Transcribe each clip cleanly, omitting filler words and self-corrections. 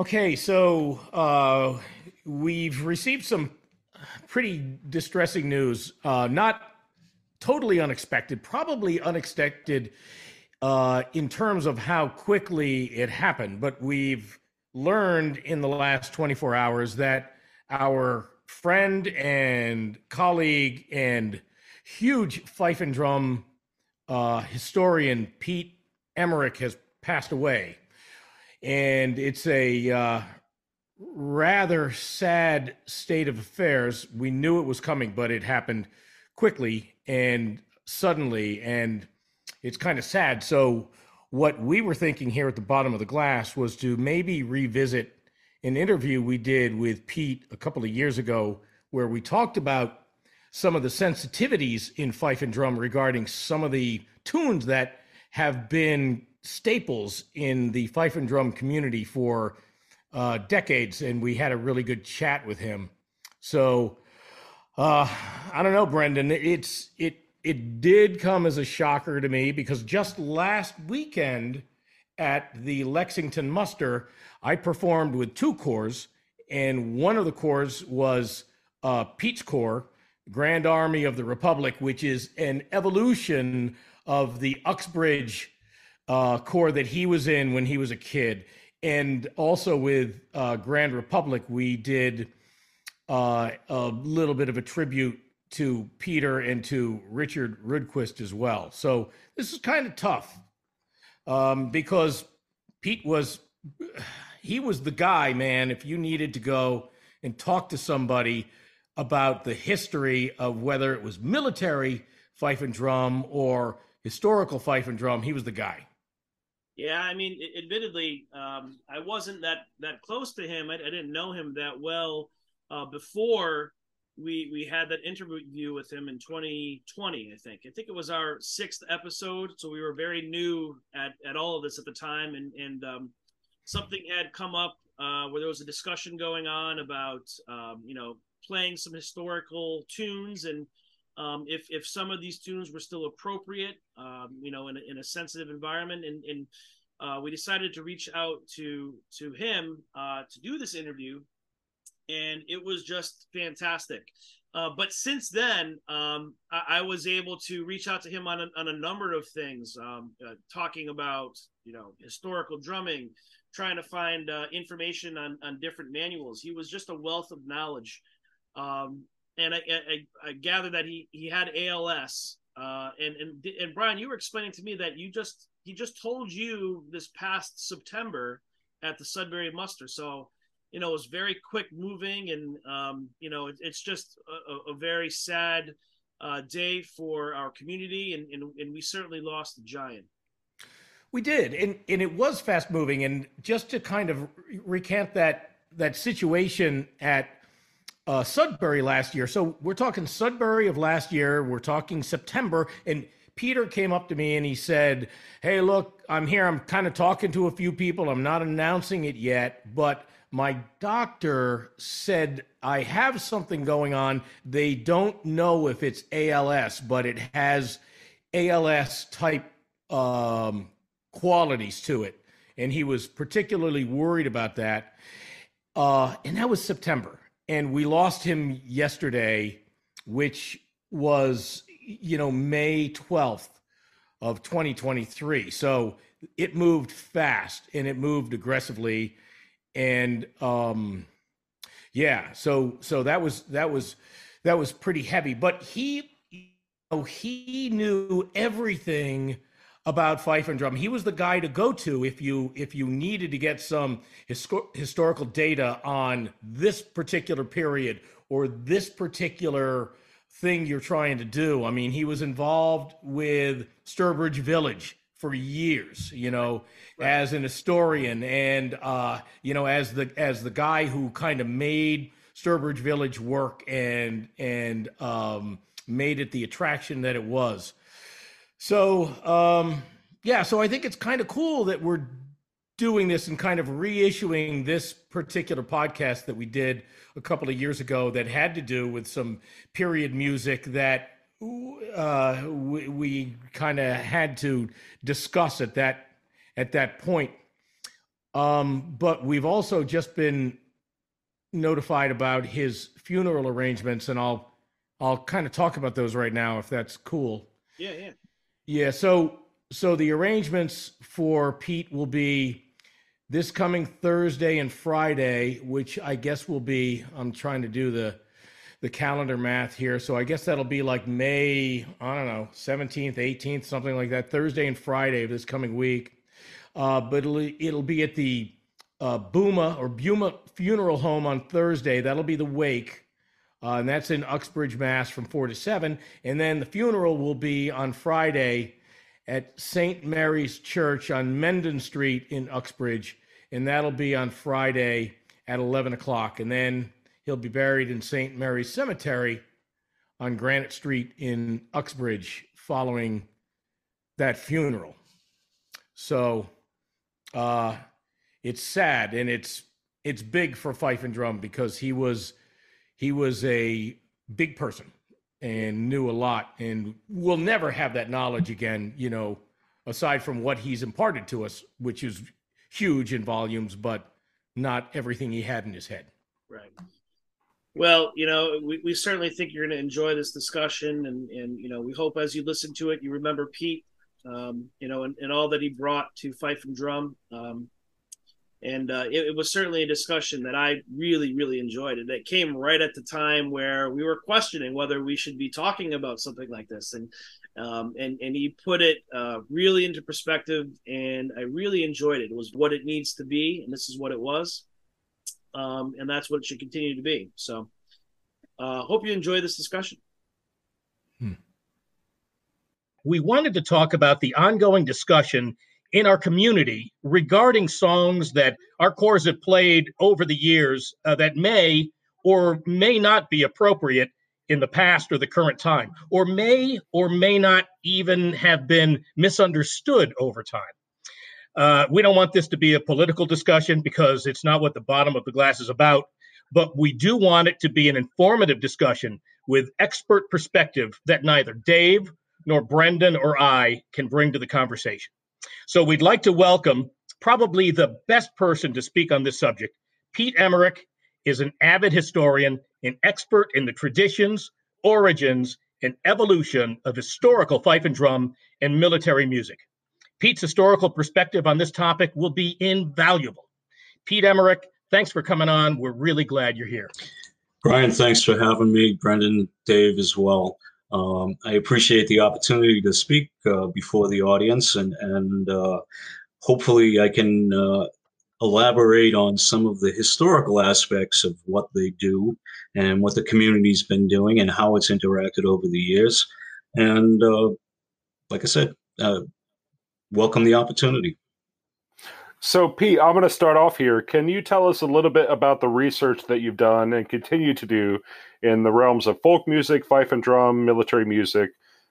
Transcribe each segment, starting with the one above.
Okay, so we've received some pretty distressing news, not totally unexpected, probably unexpected in terms of how quickly it happened. But we've learned in the last 24 hours that our friend and colleague and huge fife and drum historian Pete Emerick has passed away. And it's a rather sad state of affairs. We knew it was coming, but it happened quickly and suddenly, and it's kind of sad. So what we were thinking here at the bottom of the glass was to maybe revisit an interview we did with Pete a couple of years ago, where we talked about some of the sensitivities in fife and drum regarding some of the tunes that have been staples in the fife and drum community for decades, and we had a really good chat with him. So I don't know, Brendan, it did come as a shocker to me, because just last weekend at the Lexington Muster, I performed with two corps, and one of the corps was Pete's Corps, Grand Army of the Republic, which is an evolution of the Uxbridge corps that he was in when he was a kid. And also with Grand Republic, we did a little bit of a tribute to Peter and to Richard Rudquist as well. So this is kind of tough because Pete was, he was the guy, man. If you needed to go and talk to somebody about the history of whether it was military fife and drum or historical fife and drum, he was the guy. Yeah, I mean, admittedly, I wasn't that close to him. I didn't know him that well before we had that interview with him in 2020, I think. I think it was our 6th episode, so we were very new at all of this at the time. And something had come up where there was a discussion going on about, you know, playing some historical tunes and if some of these tunes were still appropriate, you know, in a sensitive environment. And we decided to reach out to him to do this interview. And it was just fantastic. But since then, I was able to reach out to him on a number of things, talking about, you know, historical drumming, trying to find information on different manuals. He was just a wealth of knowledge. And I gather that he had ALS. And Brian, you were explaining to me that he just told you this past September at the Sudbury Muster. So, you know, it was very quick moving, and you know, it's just a very sad day for our community, and we certainly lost the giant. We did, and it was fast moving. And just to kind of recant that situation at Sudbury last year. So we're talking Sudbury of last year. We're talking September. And Peter came up to me and he said, "Hey, look, I'm here. I'm kind of talking to a few people. I'm not announcing it yet, but my doctor said I have something going on. They don't know if it's ALS, but it has ALS type qualities to it." And he was particularly worried about that. And that was September. And we lost him yesterday, which was, you know, May 12th of 2023. So it moved fast and it moved aggressively. And yeah, so that was pretty heavy. But he knew everything about fife and drum. He was the guy to go to if you needed to get some historical data on this particular period or this particular thing you're trying to do. I mean, he was involved with Sturbridge Village for years, you know, right. As an historian and you know, as the guy who kind of made Sturbridge Village work and made it the attraction that it was. So, yeah, so I think it's kind of cool that we're doing this and kind of reissuing this particular podcast that we did a couple of years ago that had to do with some period music that we kind of had to discuss at that point. But we've also just been notified about his funeral arrangements, and I'll kind of talk about those right now, if that's cool. Yeah. So the arrangements for Pete will be this coming Thursday and Friday, which I guess will be, I'm trying to do the calendar math here. So I guess that'll be like May, I don't know, 17th, 18th, something like that, Thursday and Friday of this coming week. But it'll be at the Buma Funeral Home on Thursday. That'll be the wake. And that's in Uxbridge, Mass, from 4 to 7. And then the funeral will be on Friday at St. Mary's Church on Mendon Street in Uxbridge. And that'll be on Friday at 11 o'clock. And then he'll be buried in St. Mary's Cemetery on Granite Street in Uxbridge following that funeral. So it's sad, and it's big for Fife and Drum, because he was a big person and knew a lot, and we'll never have that knowledge again, you know, aside from what he's imparted to us, which is huge in volumes, but not everything he had in his head. Right. Well, you know, we certainly think you're going to enjoy this discussion, and, you know, we hope as you listen to it, you remember Pete, you know, and all that he brought to Fife and Drum. It was certainly a discussion that I really, really enjoyed. And that came right at the time where we were questioning whether we should be talking about something like this. And he put it really into perspective, and I really enjoyed it. It was what it needs to be, and this is what it was. And that's what it should continue to be. So hope you enjoy this discussion. We wanted to talk about the ongoing discussion in our community regarding songs that our corps have played over the years that may or may not be appropriate in the past or the current time, or may not even have been misunderstood over time. We don't want this to be a political discussion, because it's not what the bottom of the glass is about, but we do want it to be an informative discussion with expert perspective that neither Dave nor Brendan or I can bring to the conversation. So we'd like to welcome probably the best person to speak on this subject. Pete Emerick is an avid historian, an expert in the traditions, origins, and evolution of historical fife and drum and military music. Pete's historical perspective on this topic will be invaluable. Pete Emerick, thanks for coming on. We're really glad you're here. Brian, thanks for having me. Brendan, Dave as well. I appreciate the opportunity to speak before the audience, and hopefully I can elaborate on some of the historical aspects of what they do and what the community's been doing and how it's interacted over the years. And like I said, welcome the opportunity. So, Pete, I'm going to start off here. Can you tell us a little bit about the research that you've done and continue to do in the realms of folk music, fife and drum, military music,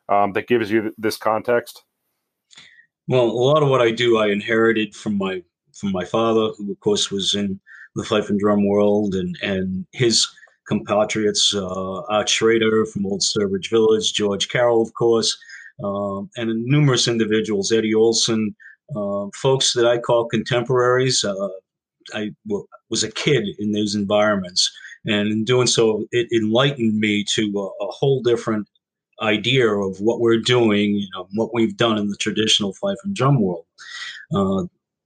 that gives you this context? Well, a lot of what I do, I inherited from my father, who, of course, was in the fife and drum world, and his compatriots, Art Schrader from Old Sturbridge Village, George Carroll, of course, and numerous individuals, Eddie Olson, folks that I call contemporaries. I was a kid in those environments, and in doing so, it enlightened me to a whole different idea of what we're doing, you know, what we've done in the traditional fife and drum world,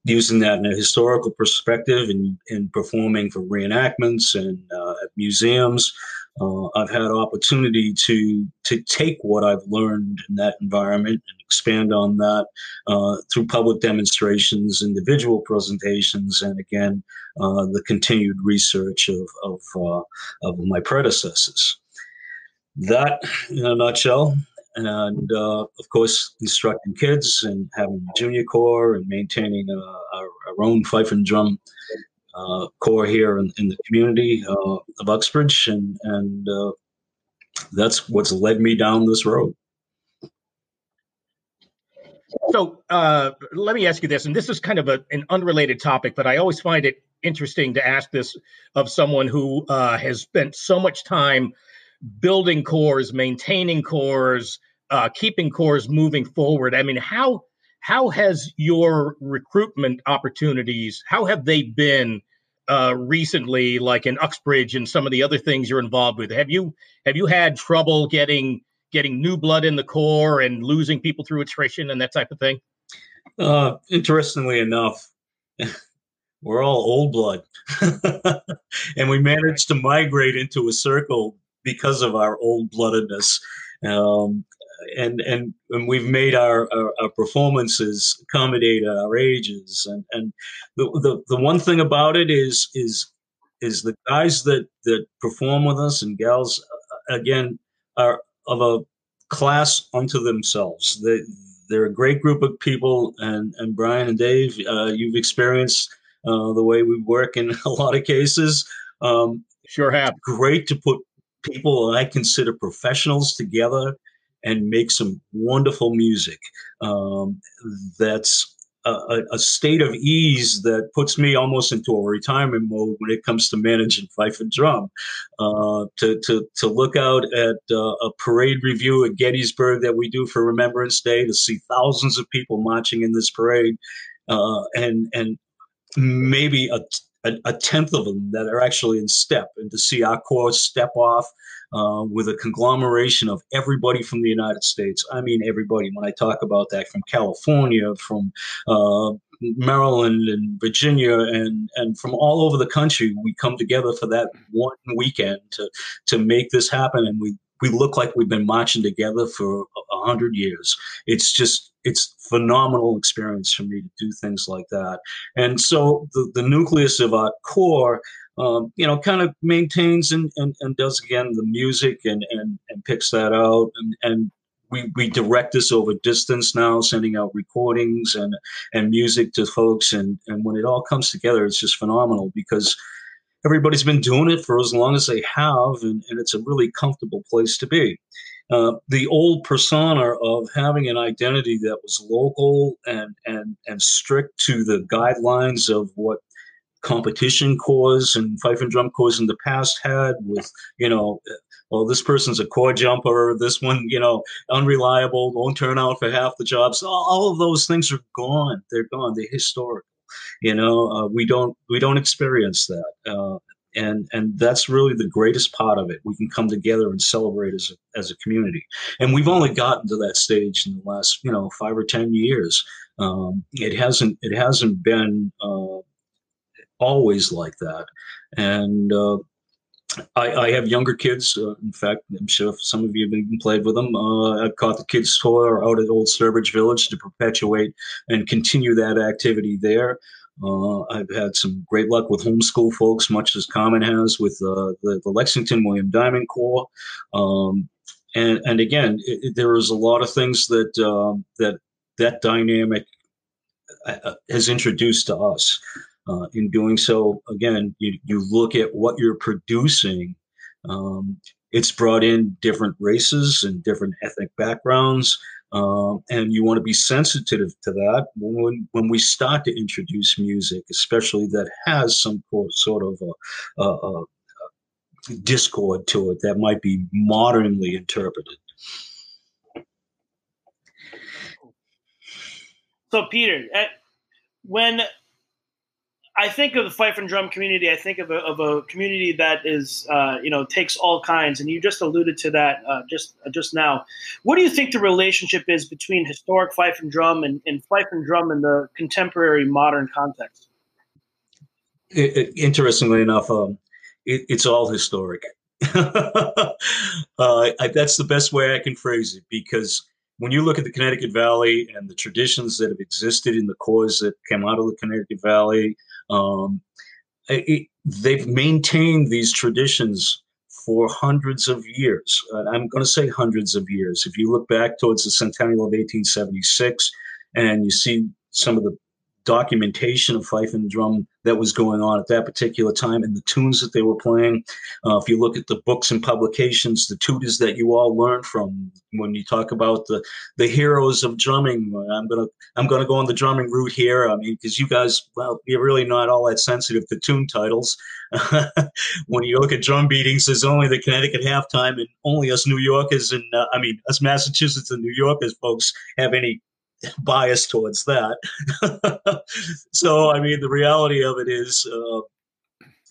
using that in a historical perspective and performing for reenactments and at museums. I've had opportunity to take what I've learned in that environment and expand on that through public demonstrations, individual presentations, and again, the continued research of my predecessors. That, in a nutshell, and of course, instructing kids and having a junior corps and maintaining our own fife and drum corps here in the community of Uxbridge, and that's what's led me down this road. So let me ask you this, and this is kind of an unrelated topic, but I always find it interesting to ask this of someone who has spent so much time building corps, maintaining corps, keeping corps moving forward. I mean, how How has your recruitment opportunities, how have they been recently, like in Uxbridge and some of the other things you're involved with? Have you had trouble getting new blood in the Corps and losing people through attrition and that type of thing? Interestingly enough, we're all old blood. And we managed to migrate into a circle because of our old bloodedness. And we've made our performances accommodate our ages. And the one thing about it is the guys that perform with us and gals, again, are of a class unto themselves. They're a great group of people. And Brian and Dave, you've experienced the way we work in a lot of cases. Sure have. Great to put people I consider professionals together and make some wonderful music. That's a state of ease that puts me almost into a retirement mode when it comes to managing fife and drum. To look out at a parade review at Gettysburg that we do for Remembrance Day, to see thousands of people marching in this parade, and maybe a tenth of them that are actually in step, and to see our Corps step off with a conglomeration of everybody from the United States. I mean, everybody, when I talk about that, from California, from Maryland and Virginia, and from all over the country, we come together for that one weekend to make this happen. And we look like we've been marching together for 100 years. It's phenomenal experience for me to do things like that. And so the nucleus of our Corps, kind of maintains and does, again, the music and picks that out. And we direct this over distance now, sending out recordings and music to folks. And when it all comes together, it's just phenomenal, because everybody's been doing it for as long as they have, and it's a really comfortable place to be. The old persona of having an identity that was local and strict to the guidelines of what competition corps and fife and drum corps in the past had, with, well, this person's a corps jumper, this one, unreliable, won't turn out for half the jobs. All of those things are gone. They're gone. They're historical. We don't experience that. And that's really the greatest part of it. We can come together and celebrate as a community. And we've only gotten to that stage in the last, 5 or 10 years. It hasn't been, always like that. And I have younger kids. In fact, I'm sure some of you have even played with them. I've caught the kids' tour out at Old Sturbridge Village to perpetuate and continue that activity there. I've had some great luck with homeschool folks, much as Carmen has with the Lexington William Diamond Corps. And again, there is a lot of things that that dynamic has introduced to us. In doing so, again, you look at what you're producing. It's brought in different races and different ethnic backgrounds, and you want to be sensitive to that when we start to introduce music, especially that has some sort of a discord to it that might be modernly interpreted. So, Peter, when I think of the fife and drum community, I think of a community that is, takes all kinds. And you just alluded to that just now. What do you think the relationship is between historic fife and drum and fife and drum in the contemporary modern context? Interestingly enough, it's all historic. That's the best way I can phrase it, because when you look at the Connecticut Valley and the traditions that have existed in the corps that came out of the Connecticut Valley, they've maintained these traditions for hundreds of years. I'm going to say hundreds of years. If you look back towards the centennial of 1876 and you see some of the documentation of fife and drum that was going on at that particular time and the tunes that they were playing. If you look at the books and publications, the tutors that you all learn from, when you talk about the heroes of drumming, I'm gonna go on the drumming route here. I mean, because you guys, you're really not all that sensitive to tune titles. When you look at drum beatings, there's only the Connecticut halftime, and only us New Yorkers and us Massachusetts and New Yorkers folks have any biased towards that. So, I mean, the reality of it is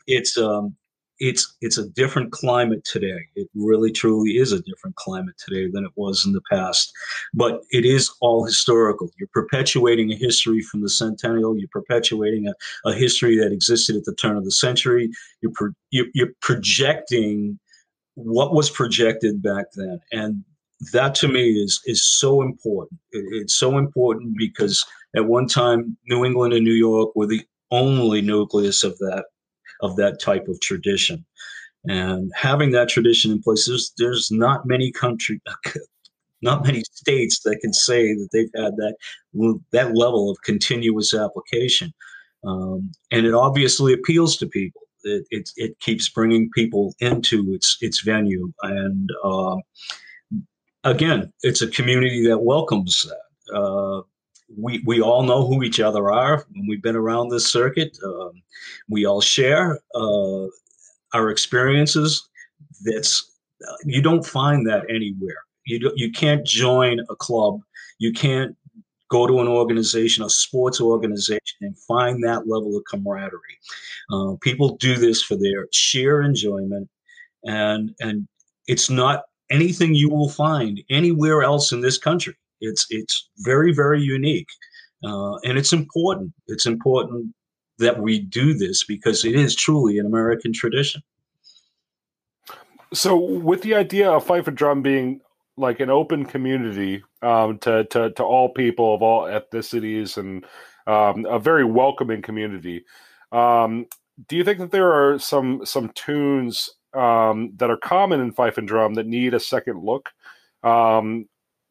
it's a different climate today. It really truly is a different climate today than it was in the past. But it is all historical. You're perpetuating a history from the centennial. You're perpetuating a history that existed at the turn of the century. You're projecting what was projected back then. And that to me is so important. It's so important because at one time, New England and New York were the only nucleus of that type of tradition. And having that tradition in place, there's not many states that can say that they've had that level of continuous application. And it obviously appeals to people. It keeps bringing people into its venue. And again, it's a community that welcomes that. We all know who each other are when we've been around this circuit. We all share our experiences. You don't find that anywhere. You can't join a club. You can't go to an organization, a sports organization, and find that level of camaraderie. People do this for their sheer enjoyment, and it's not anything you will find anywhere else in this country. It's very, very unique, and it's important. It's important that we do this because it is truly an American tradition. So with the idea of Fife and Drum being like an open community to all people of all ethnicities and a very welcoming community, do you think that there are some tunes that are common in Fife and Drum that need a second look?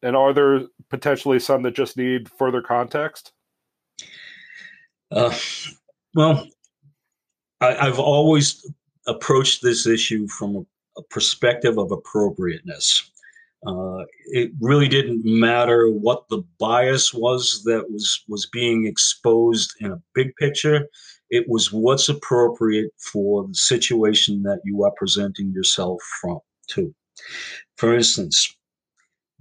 And are there potentially some that just need further context? Well, I've always approached this issue from a perspective of appropriateness. It really didn't matter what the bias was that was being exposed in a big picture. It was what's appropriate for the situation that you are presenting yourself from to. For instance,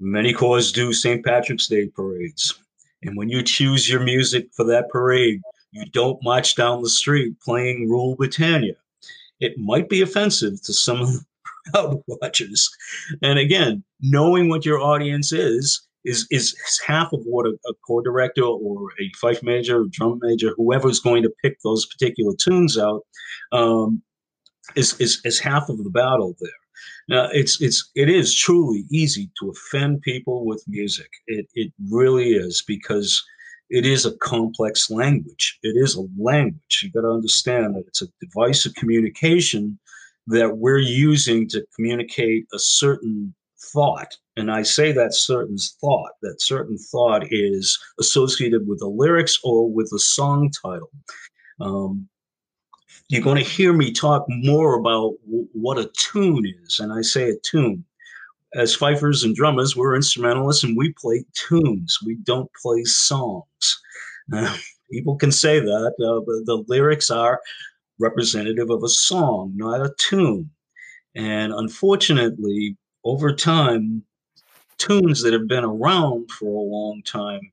many corps do St. Patrick's Day parades. And when you choose your music for that parade, you don't march down the street playing Rule Britannia. It might be offensive to some of the crowd watchers. And again, knowing what your audience is half of what a corps director or a fife major or drum major, whoever's going to pick those particular tunes out, is half of the battle there. Now, it is truly easy to offend people with music. It really is, because it is a complex language. It is a language. You got to understand that it's a device of communication that we're using to communicate a certain thought. And I say that certain thought. That certain thought is associated with the lyrics or with the song title. You're going to hear me talk more about what a tune is. And I say a tune. As fifers and drummers, we're instrumentalists and we play tunes. We don't play songs. People can say that, but the lyrics are representative of a song, not a tune. And unfortunately, over time, tunes that have been around for a long time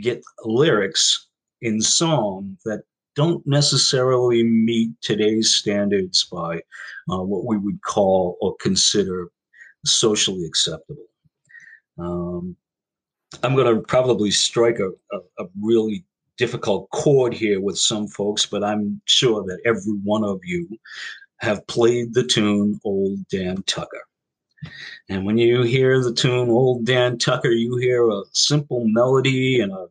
get lyrics in song that don't necessarily meet today's standards by what we would call or consider socially acceptable. I'm going to probably strike a really difficult chord here with some folks, but I'm sure that every one of you have played the tune Old Dan Tucker. And when you hear the tune Old Dan Tucker, you hear a simple melody and a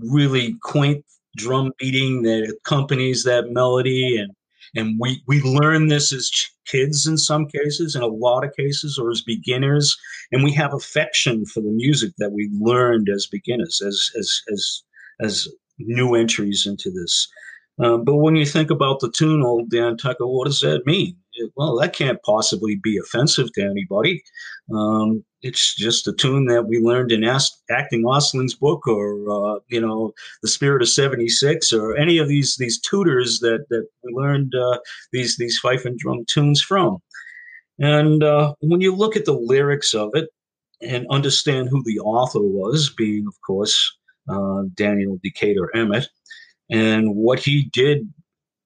really quaint drum beating that accompanies that melody, and we learn this as kids in some cases, in a lot of cases, or as beginners, and we have affection for the music that we learned as beginners, as new entries into this. But when you think about the tune Old Dan Tucker, what does that mean? Well, that can't possibly be offensive to anybody. It's just a tune that we learned in Acting Osling's book, or the Spirit of 76, or any of these tutors that we learned these fife and drum tunes from. And when you look at the lyrics of it, and understand who the author was, being, of course, Daniel Decatur Emmett, and what he did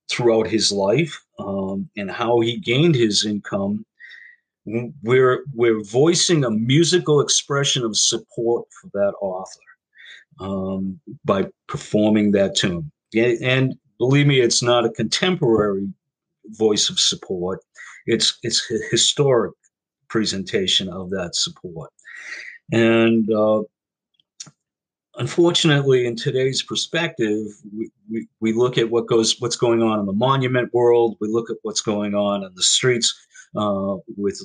throughout his life, and how he gained his income. We're voicing a musical expression of support for that author by performing that tune. And believe me, it's not a contemporary voice of support. It's a historic presentation of that support. And unfortunately, in today's perspective, we look at what's going on in the monument world. We look at what's going on in the streets with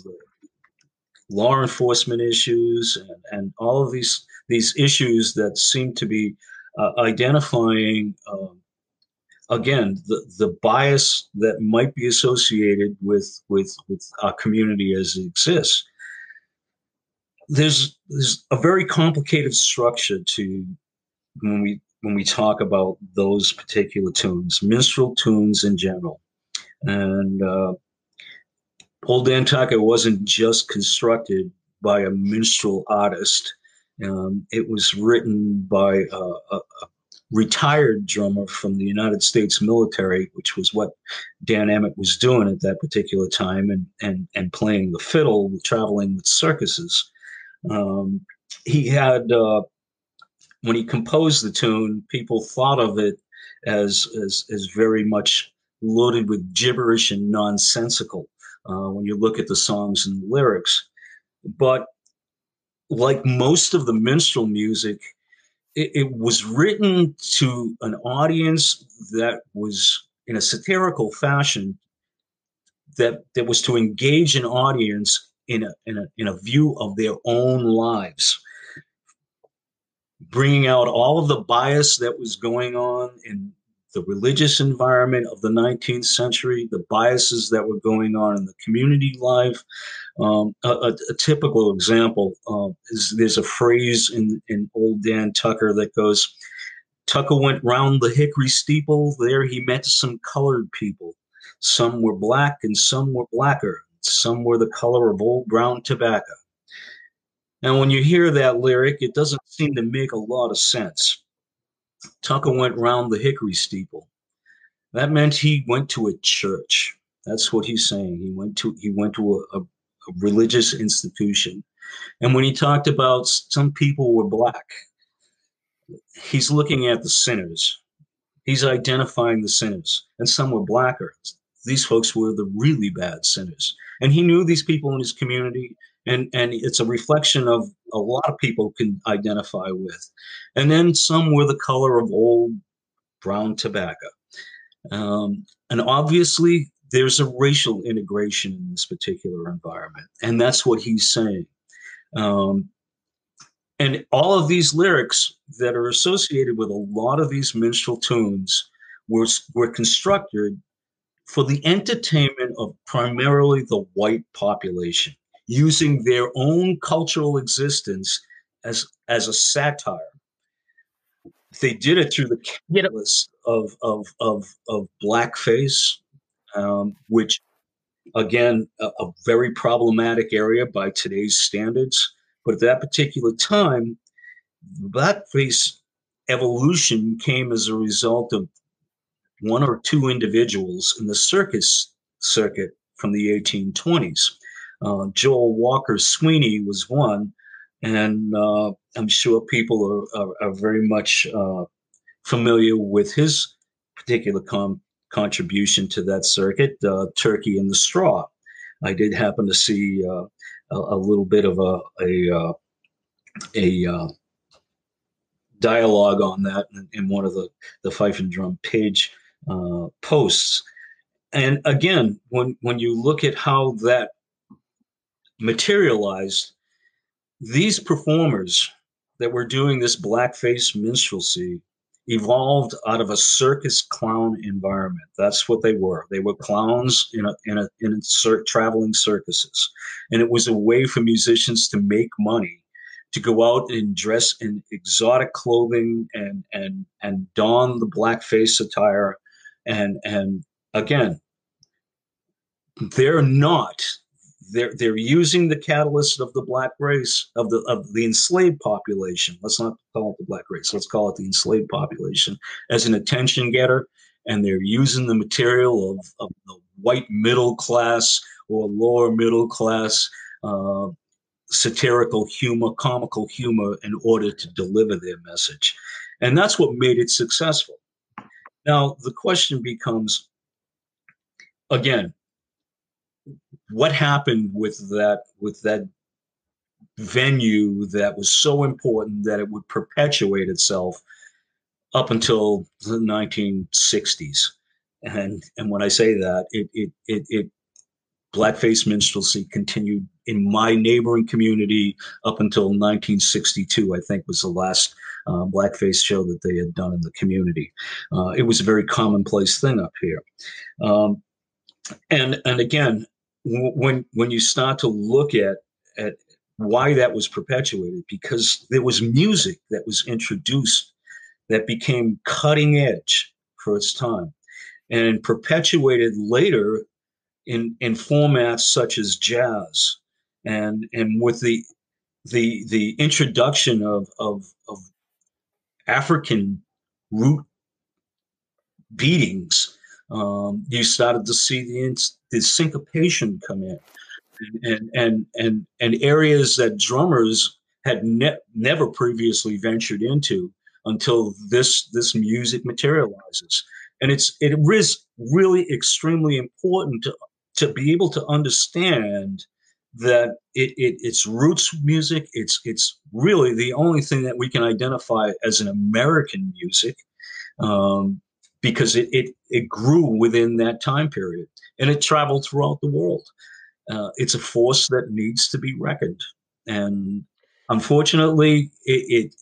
law enforcement issues and all of these issues that seem to be identifying, again, the bias that might be associated with our community as it exists. There's a very complicated structure to when we talk about those particular tunes, minstrel tunes in general. And Old Dan Tucker wasn't just constructed by a minstrel artist. It was written by a retired drummer from the United States military, which was what Dan Emmett was doing at that particular time, and playing the fiddle, traveling with circuses. He had, when he composed the tune, people thought of it as very much loaded with gibberish and nonsensical when you look at the songs and the lyrics. But like most of the minstrel music, it was written to an audience that was in a satirical fashion, that was to engage an audience in a view of their own lives, bringing out all of the bias that was going on in the religious environment of the 19th century, the biases that were going on in the community life. A typical example is there's a phrase in Old Dan Tucker that goes, "Tucker went round the hickory steeple. There he met some colored people. Some were black and some were blacker. Some were the color of old brown tobacco." And when you hear that lyric, it doesn't seem to make a lot of sense. Tucker went round the hickory steeple. That meant he went to a church. That's what he's saying. He went to a religious institution. And when he talked about some people were black, he's looking at the sinners. He's identifying the sinners. And some were blacker. These folks were the really bad sinners. And he knew these people in his community, and it's a reflection of a lot of people can identify with. And then some were the color of old brown tobacco. And obviously, there's a racial integration in this particular environment, and that's what he's saying. And all of these lyrics that are associated with a lot of these minstrel tunes were constructed for the entertainment of primarily the white population, using their own cultural existence as a satire. They did it through the catalyst of blackface, which, again, a very problematic area by today's standards. But at that particular time, blackface evolution came as a result of one or two individuals in the circus circuit from the 1820s. Joel Walker Sweeney was one, and I'm sure people are very much familiar with his particular contribution to that circuit, Turkey in the Straw. I did happen to see a little bit of a dialogue on that in one of the Fife and Drum page posts. And again, when you look at how that materialized, these performers that were doing this blackface minstrelsy evolved out of a circus clown environment. That's what they were. They were clowns in traveling circuses. And it was a way for musicians to make money, to go out and dress in exotic clothing and don the blackface attire. And again, they're not They're using the catalyst of the black race, of the enslaved population. Let's not call it the black race. Let's call it the enslaved population as an attention getter. And they're using the material of the white middle class or lower middle class satirical humor, comical humor, in order to deliver their message. And that's what made it successful. Now, the question becomes, again, what happened with that venue that was so important that it would perpetuate itself up until the 1960s? And when I say that, it blackface minstrelsy continued in my neighboring community up until 1962, I think, was the last blackface show that they had done in the community. It was a very commonplace thing up here. And again, when you start to look at why that was perpetuated, because there was music that was introduced that became cutting edge for its time and perpetuated later in formats such as jazz, and with the introduction of African root beatings, you started to see the syncopation come in, and areas that drummers had never previously ventured into until this music materializes. And it is really extremely important to be able to understand that it's roots music. It's really the only thing that we can identify as an American music, because it grew within that time period and it traveled throughout the world. It's a force that needs to be reckoned, and unfortunately, it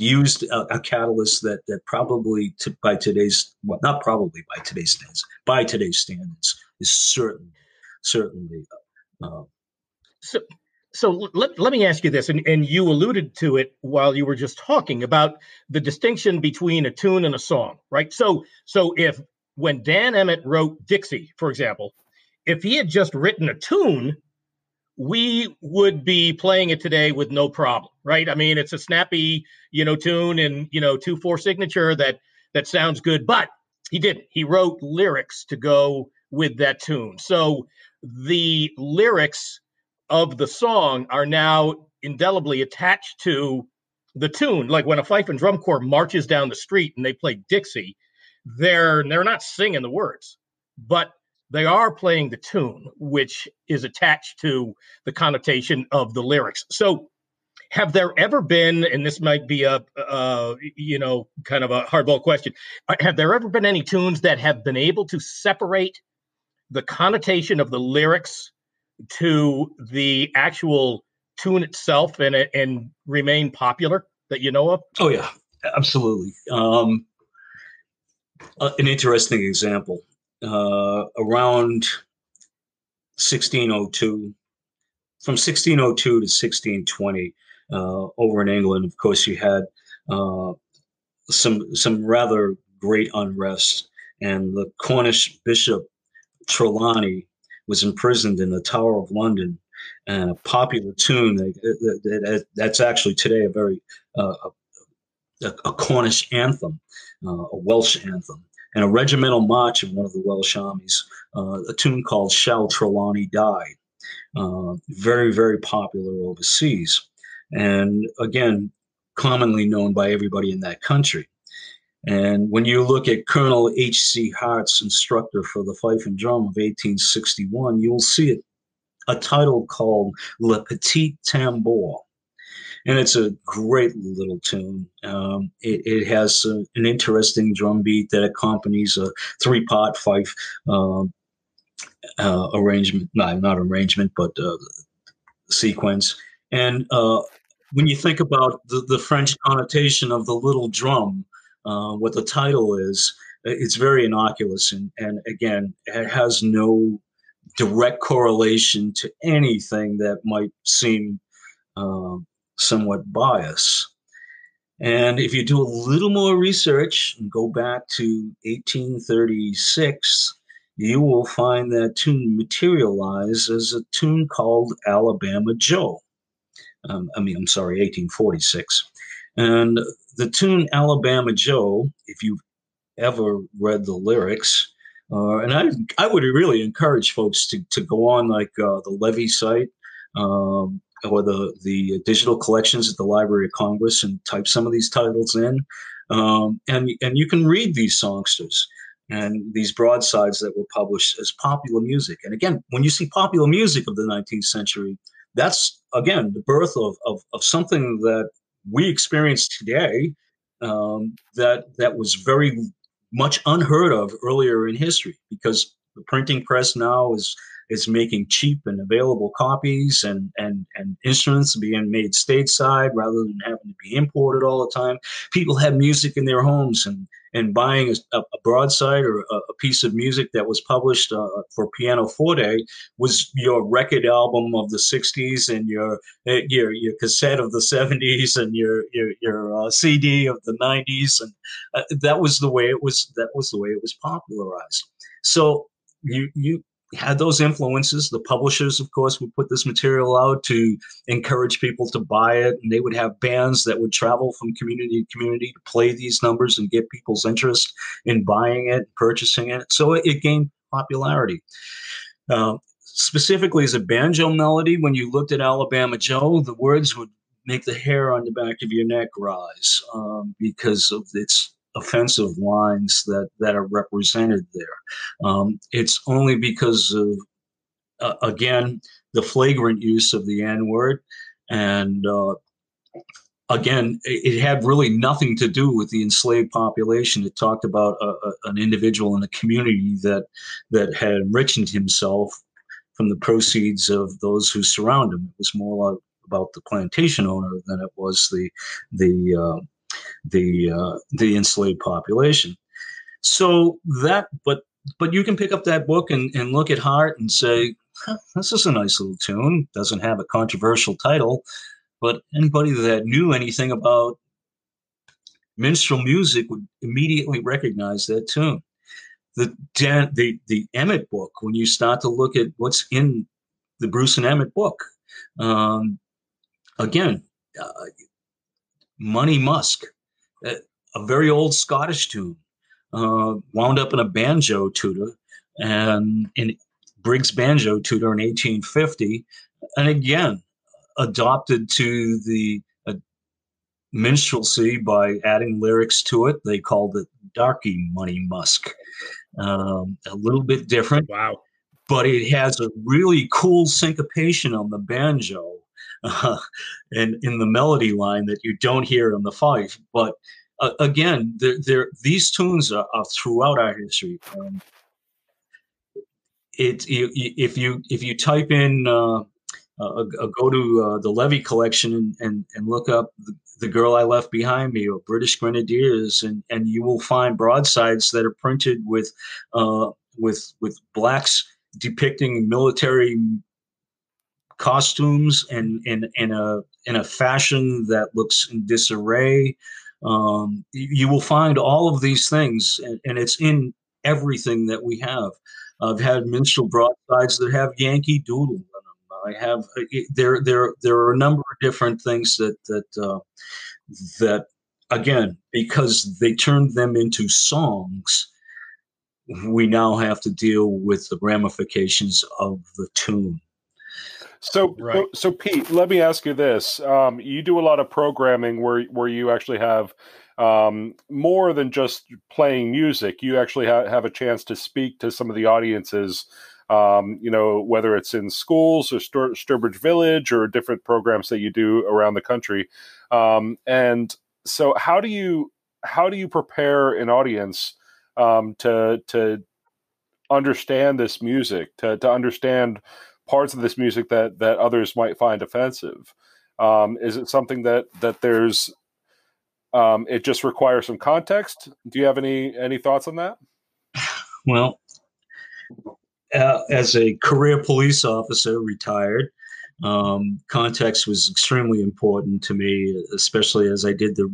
used a catalyst that probably by today's standards is certainly. So let me ask you this, and you alluded to it while you were just talking about the distinction between a tune and a song, right? So if when Dan Emmett wrote Dixie, for example, if he had just written a tune, we would be playing it today with no problem, right? I mean, it's a snappy, tune and 2/4 signature that sounds good, but he didn't. He wrote lyrics to go with that tune. So the lyrics of the song are now indelibly attached to the tune. Like when a fife and drum corps marches down the street and they play Dixie, they're not singing the words, but they are playing the tune, which is attached to the connotation of the lyrics. So have there ever been, and this might be a, kind of a hardball question, have there ever been any tunes that have been able to separate the connotation of the lyrics to the actual tune itself and remain popular that you know of? Oh, yeah, absolutely. An interesting example. Around 1602, from 1602 to 1620, over in England, of course, you had some rather great unrest, and the Cornish bishop Trelawney was imprisoned in the Tower of London, and a popular tune that's actually today a very a Cornish anthem, a Welsh anthem, and a regimental march of one of the Welsh armies, a tune called "Shall Trelawney Die," very, very popular overseas, and again, commonly known by everybody in that country. And when you look at Colonel H.C. Hart's Instructor for the Fife and Drum of 1861, you'll see a title called "Le Petit Tambour." And it's a great little tune. It has an interesting drum beat that accompanies a three-part fife arrangement. No, not arrangement, but sequence. And when you think about the French connotation of the little drum, what the title is, it's very innocuous. And again, it has no direct correlation to anything that might seem somewhat biased. And if you do a little more research and go back to 1836, you will find that tune materialize as a tune called Alabama Joe. 1846. And the tune Alabama Joe, if you've ever read the lyrics, and I would really encourage folks to go on the Levy site or the digital collections at the Library of Congress and type some of these titles in. And you can read these songsters and these broadsides that were published as popular music. And again, when you see popular music of the 19th century, that's, again, the birth of something that we experience today that was very much unheard of earlier in history, because the printing press now is making cheap and available copies and instruments being made stateside rather than having to be imported all the time. People had music in their homes and buying a broadside or a piece of music that was published for pianoforte was your record album of the 60s and your cassette of the 70s and your CD of the 90s. And that was the way it was popularized. So you had those influences. The publishers, of course, would put this material out to encourage people to buy it, and they would have bands that would travel from community to community to play these numbers and get people's interest in buying it, purchasing it. So it gained popularity. Specifically as a banjo melody, when you looked at Alabama Joe, the words would make the hair on the back of your neck rise because of its offensive lines that are represented there. It's only because of, again, the flagrant use of the N-word. And again, it had really nothing to do with the enslaved population. It talked about an individual in a community that had enriched himself from the proceeds of those who surround him. It was more like about the plantation owner than it was the enslaved population. So but you can pick up that book and look at Hart and say, this is a nice little tune. Doesn't have a controversial title, but anybody that knew anything about minstrel music would immediately recognize that tune. The Emmett book, when you start to look at what's in the Bruce and Emmett book, Money Musk, a very old Scottish tune, wound up in a banjo tutor and in Briggs banjo tutor in 1850, and again adopted to the minstrelsy by adding lyrics to it. They called it Darky Money Musk, a little bit different. Wow! But it has a really cool syncopation on the banjo. And in the melody line that you don't hear on the fife. But again, these tunes are throughout our history. If you type in, go to the Levy Collection and look up The Girl I Left Behind Me or British Grenadiers, and you will find broadsides that are printed with blacks depicting military costumes and in a fashion that looks in disarray. You will find all of these things, and it's in everything that we have. I've had minstrel broadsides that have Yankee Doodle in them. I have there are a number of different things that again, because they turned them into songs, we now have to deal with the ramifications of the tune. So Pete, let me ask you this. You do a lot of programming where you actually have more than just playing music. You actually have a chance to speak to some of the audiences, whether it's in schools or Sturbridge Village or different programs that you do around the country. And so how do you prepare an audience to understand this music, to understand parts of this music that others might find offensive? Is it something that there's it just requires some context? Do you have any thoughts on that? Well, as a career police officer, retired, context was extremely important to me, especially as I did the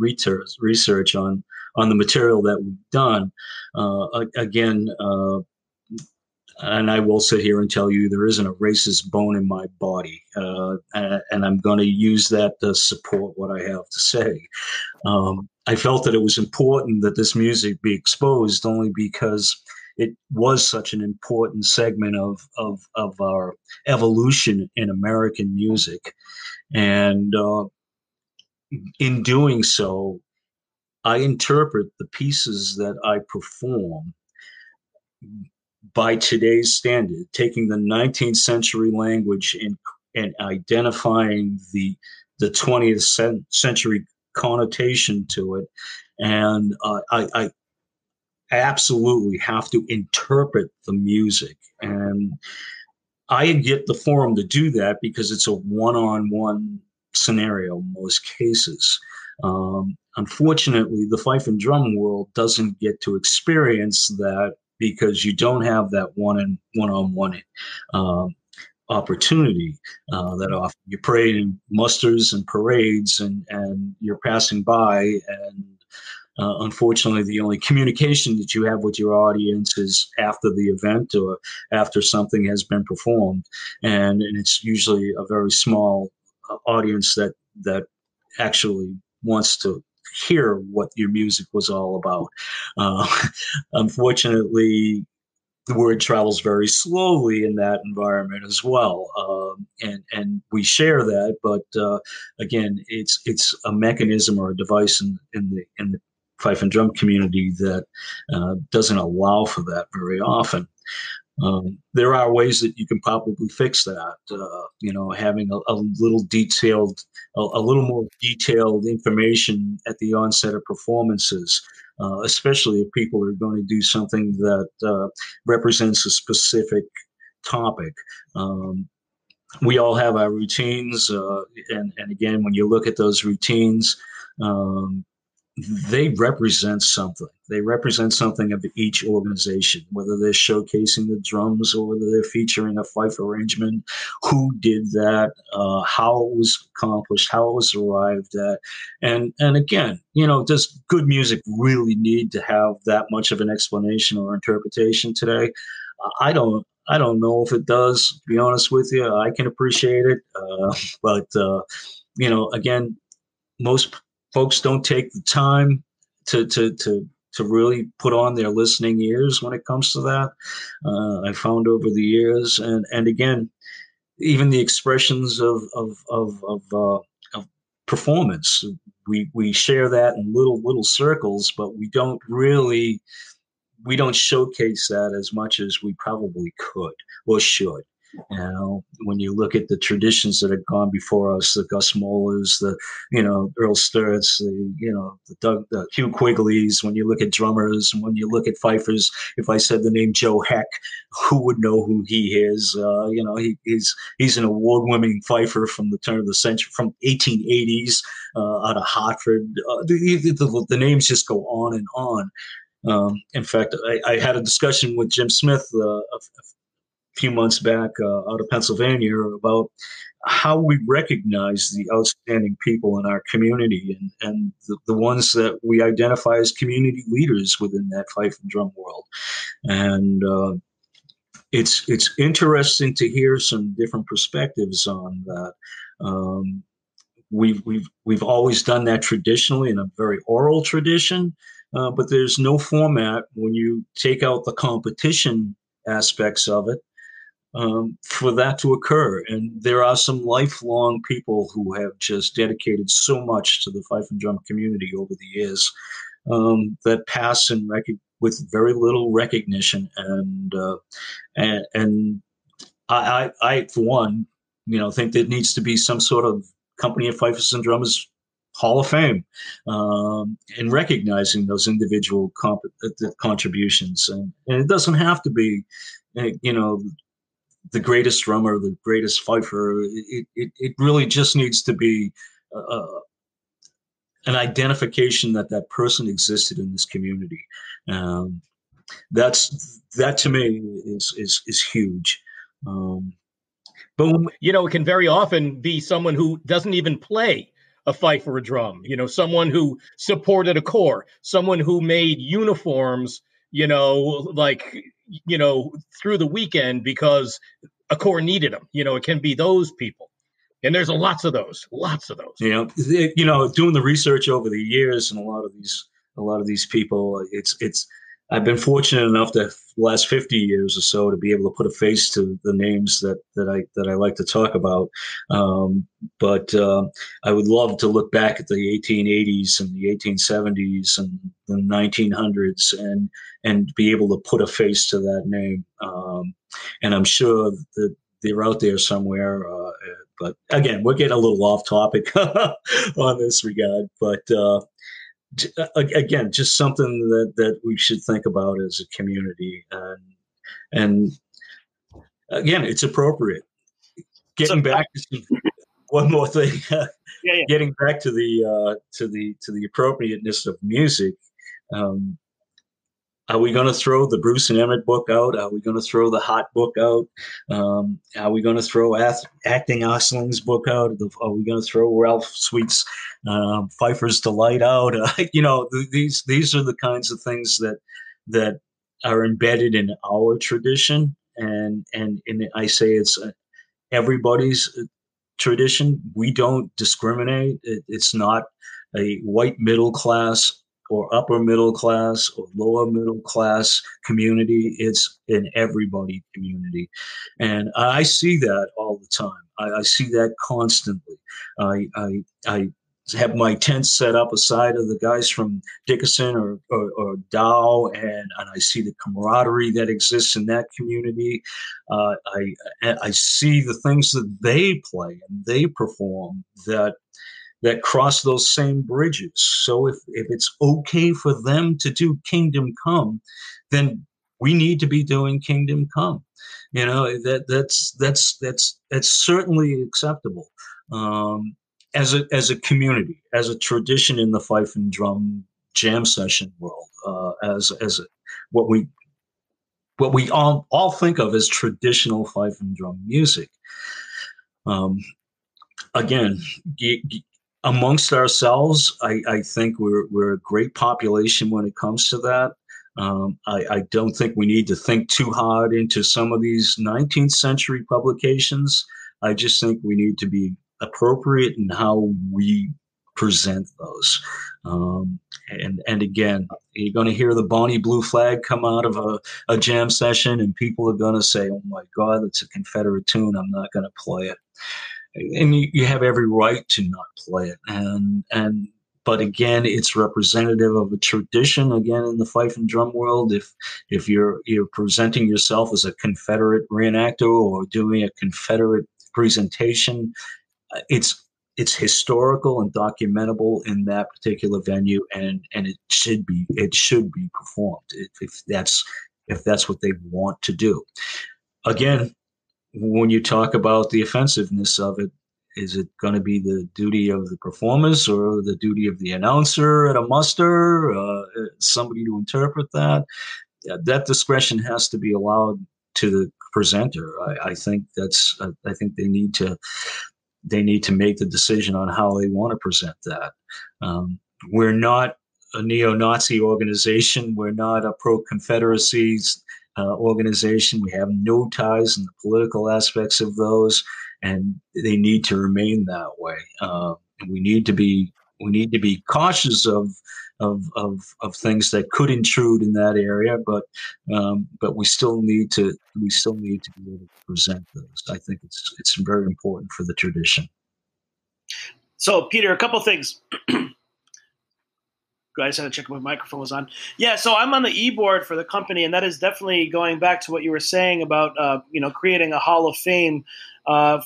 research on the material that we've done. and I will sit here and tell you there isn't a racist bone in my body, and I'm going to use that to support what I have to say. I felt that it was important that this music be exposed only because it was such an important segment of our evolution in American music. And in doing so, I interpret the pieces that I perform by today's standard, taking the 19th century language and identifying the 20th century connotation to it. And I absolutely have to interpret the music. And I get the forum to do that because it's a one-on-one scenario in most cases. Unfortunately, the fife and drum world doesn't get to experience that because you don't have that one-on-one opportunity that often. You pray in musters and parades, and you're passing by, and unfortunately, the only communication that you have with your audience is after the event or after something has been performed, and it's usually a very small audience that actually wants to hear what your music was all about. Unfortunately, the word travels very slowly in that environment as well, and we share that. But again, it's a mechanism or a device in the fife and drum community that doesn't allow for that very often. There are ways that you can probably fix that. Having a little more detailed information at the onset of performances, especially if people are going to do something that represents a specific topic. We all have our routines, and again, when you look at those routines, they represent something. They represent something of each organization, whether they're showcasing the drums or whether they're featuring a fife arrangement, who did that, how it was accomplished, how it was arrived at. And again, does good music really need to have that much of an explanation or interpretation today? I don't know if it does, to be honest with you. I can appreciate it. Again, most folks don't take the time to really put on their listening ears when it comes to that. I found over the years, and again, even the expressions of performance, we share that in little circles, but we don't showcase that as much as we probably could or should. When you look at the traditions that have gone before us, the Gus Mollers, the Earl Sturts, the Hugh Quigleys, when you look at drummers and when you look at fifers, if I said the name Joe Heck, who would know who he is? He's an award-winning fifer from the turn of the century, from 1880s, out of Hartford. The names just go on and on. In fact, I had a discussion with Jim Smith few months back out of Pennsylvania about how we recognize the outstanding people in our community and the ones that we identify as community leaders within that fife and drum world. And it's interesting to hear some different perspectives on that. We've always done that traditionally in a very oral tradition, but there's no format when you take out the competition aspects of it, for that to occur. And there are some lifelong people who have just dedicated so much to the fife and drum community over the years that pass in with very little recognition. And I for one, think there needs to be some sort of Company of Fifers and Drummers Hall of Fame in recognizing those individual contributions. And it doesn't have to be, the greatest drummer, the greatest fifer. It really just needs to be an identification that person existed in this community. That to me is huge. But it can very often be someone who doesn't even play a fife or a drum. Someone who supported a corps, someone who made uniforms. you know, through the weekend because a corps needed them. You know, it can be those people. And there's lots of those. Yeah. You know, doing the research over the years and a lot of these people, I've been fortunate enough that the last 50 years or so to be able to put a face to the names that I like to talk about. But I would love to look back at the 1880s and the 1870s and the 1900s and be able to put a face to that name. And I'm sure that they're out there somewhere. But again, we're getting a little off topic on this regard, but, again, just something that we should think about as a community. And again, it's appropriate. Getting back to the appropriateness of music. Are we going to throw the Bruce and Emmett book out? Are we going to throw the Hot book out? Are we going to throw Acting Osling's book out? Are we going to throw Ralph Sweet's Pfeiffer's Delight out? These are the kinds of things that are embedded in our tradition, and I say it's everybody's tradition. We don't discriminate. It's not a white middle class or upper middle class or lower middle class community. It's an everybody community. And I see that all the time. I see that constantly. I have my tent set up aside of the guys from Dickinson or Dow, and I see the camaraderie that exists in that community. I see the things that they play and they perform that cross those same bridges. So if it's okay for them to do Kingdom Come, then we need to be doing Kingdom Come. You know, that's certainly acceptable as a community, as a tradition in the fife and drum jam session world, what we all think of as traditional fife and drum music. Amongst ourselves, I think we're a great population when it comes to that. I don't think we need to think too hard into some of these 19th century publications. I just think we need to be appropriate in how we present those. And again, you're going to hear the Bonnie Blue Flag come out of a jam session, and people are going to say, "Oh my God, that's a Confederate tune. I'm not going to play it." And you have every right to not play it. But again, it's representative of a tradition. Again, in the fife and drum world, if you're presenting yourself as a Confederate reenactor or doing a Confederate presentation, it's historical and documentable in that particular venue, and it should be performed if that's what they want to do. Again, when you talk about the offensiveness of it, is it going to be the duty of the performers or the duty of the announcer at a muster, somebody to interpret that? That discretion has to be allowed to the presenter. I think they need to make the decision on how they want to present that. We're not a neo-Nazi organization. We're not a pro-Confederacy organization. We have no ties in the political aspects of those, and they need to remain that way. And we need to be cautious of things that could intrude in that area, but we still need to be able to present those. I think it's very important for the tradition. So, Peter, a couple things. I just had to check my microphone was on. Yeah, so I'm on the e-board for the company, and that is definitely going back to what you were saying about creating a Hall of Fame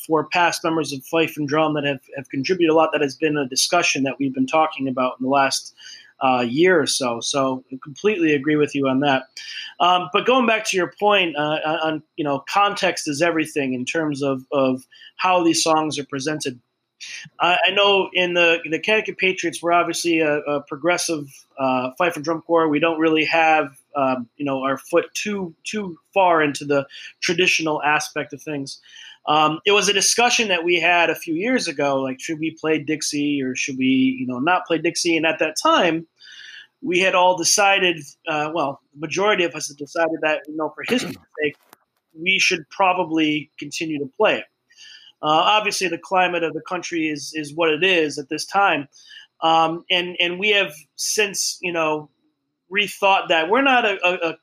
for past members of Fife and Drum that have contributed a lot. That has been a discussion that we've been talking about in the last year or so. So I completely agree with you on that. But going back to your point on context is everything in terms of how these songs are presented. I know in the Connecticut Patriots, we're obviously a progressive fife and drum corps. We don't really have our foot too far into the traditional aspect of things. It was a discussion that we had a few years ago, like should we play Dixie or should we not play Dixie? And at that time, we had all decided, well, the majority of us had decided that, you know, for history's sake, we should probably continue to play it. Obviously, the climate of the country is what it is at this time. And we have since, you know, rethought that. We're not a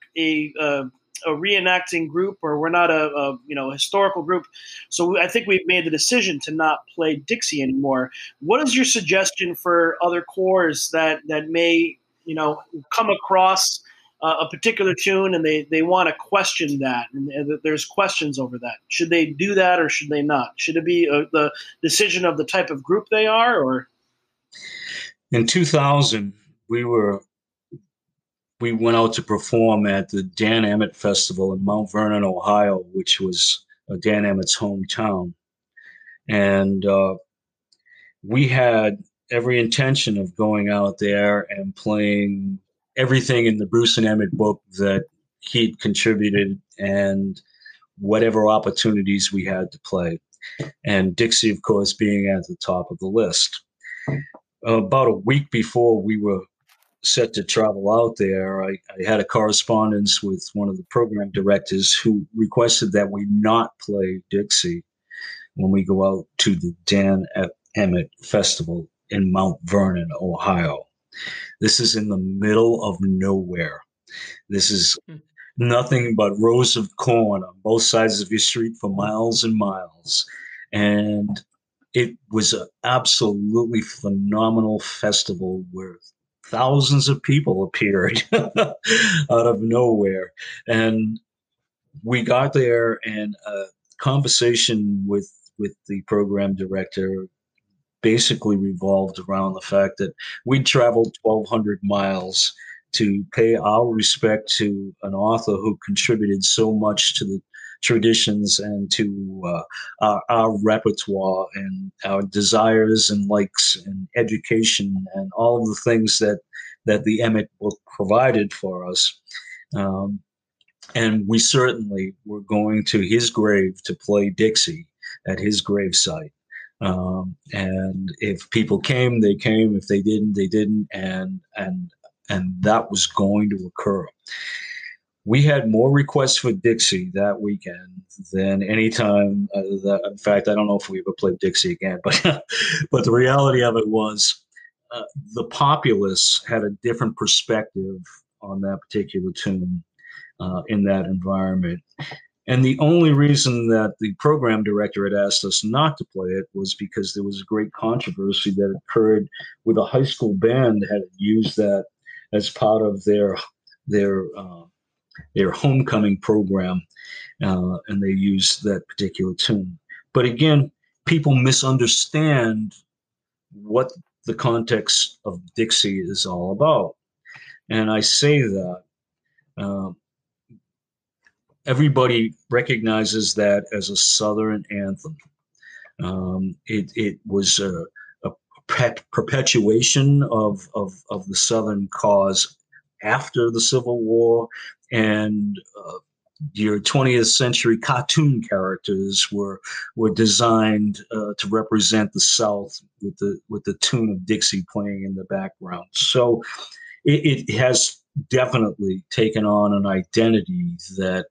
reenacting group, or we're not a you know, historical group. So I think we've made the decision to not play Dixie anymore. What is your suggestion for other corps that may, you know, come across a particular tune and they want to question that, and there's questions over that? Should they do that or should they not? Should it be the decision of the type of group they are? Or in 2000, we went out to perform at the Dan Emmett Festival in Mount Vernon, Ohio, which was Dan Emmett's hometown. And we had every intention of going out there and playing everything in the Bruce and Emmett book that he'd contributed and whatever opportunities we had to play. And Dixie, of course, being at the top of the list. About a week before we were set to travel out there, I had a correspondence with one of the program directors who requested that we not play Dixie when we go out to the Dan Emmett Festival in Mount Vernon, Ohio. This is in the middle of nowhere. This is nothing but rows of corn on both sides of your street for miles and miles. And it was an absolutely phenomenal festival where thousands of people appeared out of nowhere. And we got there, and a conversation with the program director basically revolved around the fact that we'd traveled 1,200 miles to pay our respect to an author who contributed so much to the traditions and to our repertoire and our desires and likes and education and all of the things that the Emmett book provided for us. And we certainly were going to his grave to play Dixie at his gravesite. And if people came, they came. If they didn't, they didn't. And that was going to occur. We had more requests for Dixie that weekend than any time. In fact, I don't know if we ever played Dixie again, but the reality of it was the populace had a different perspective on that particular tune in that environment. And the only reason that the program director had asked us not to play it was because there was a great controversy that occurred with a high school band that had used that as part of their homecoming program, and they used that particular tune. But again, people misunderstand what the context of Dixie is all about. And I say that everybody recognizes that as a Southern anthem. It was a perpetuation of the Southern cause after the Civil War, and your 20th century cartoon characters were designed to represent the South with the tune of Dixie playing in the background. So it has definitely taken on an identity that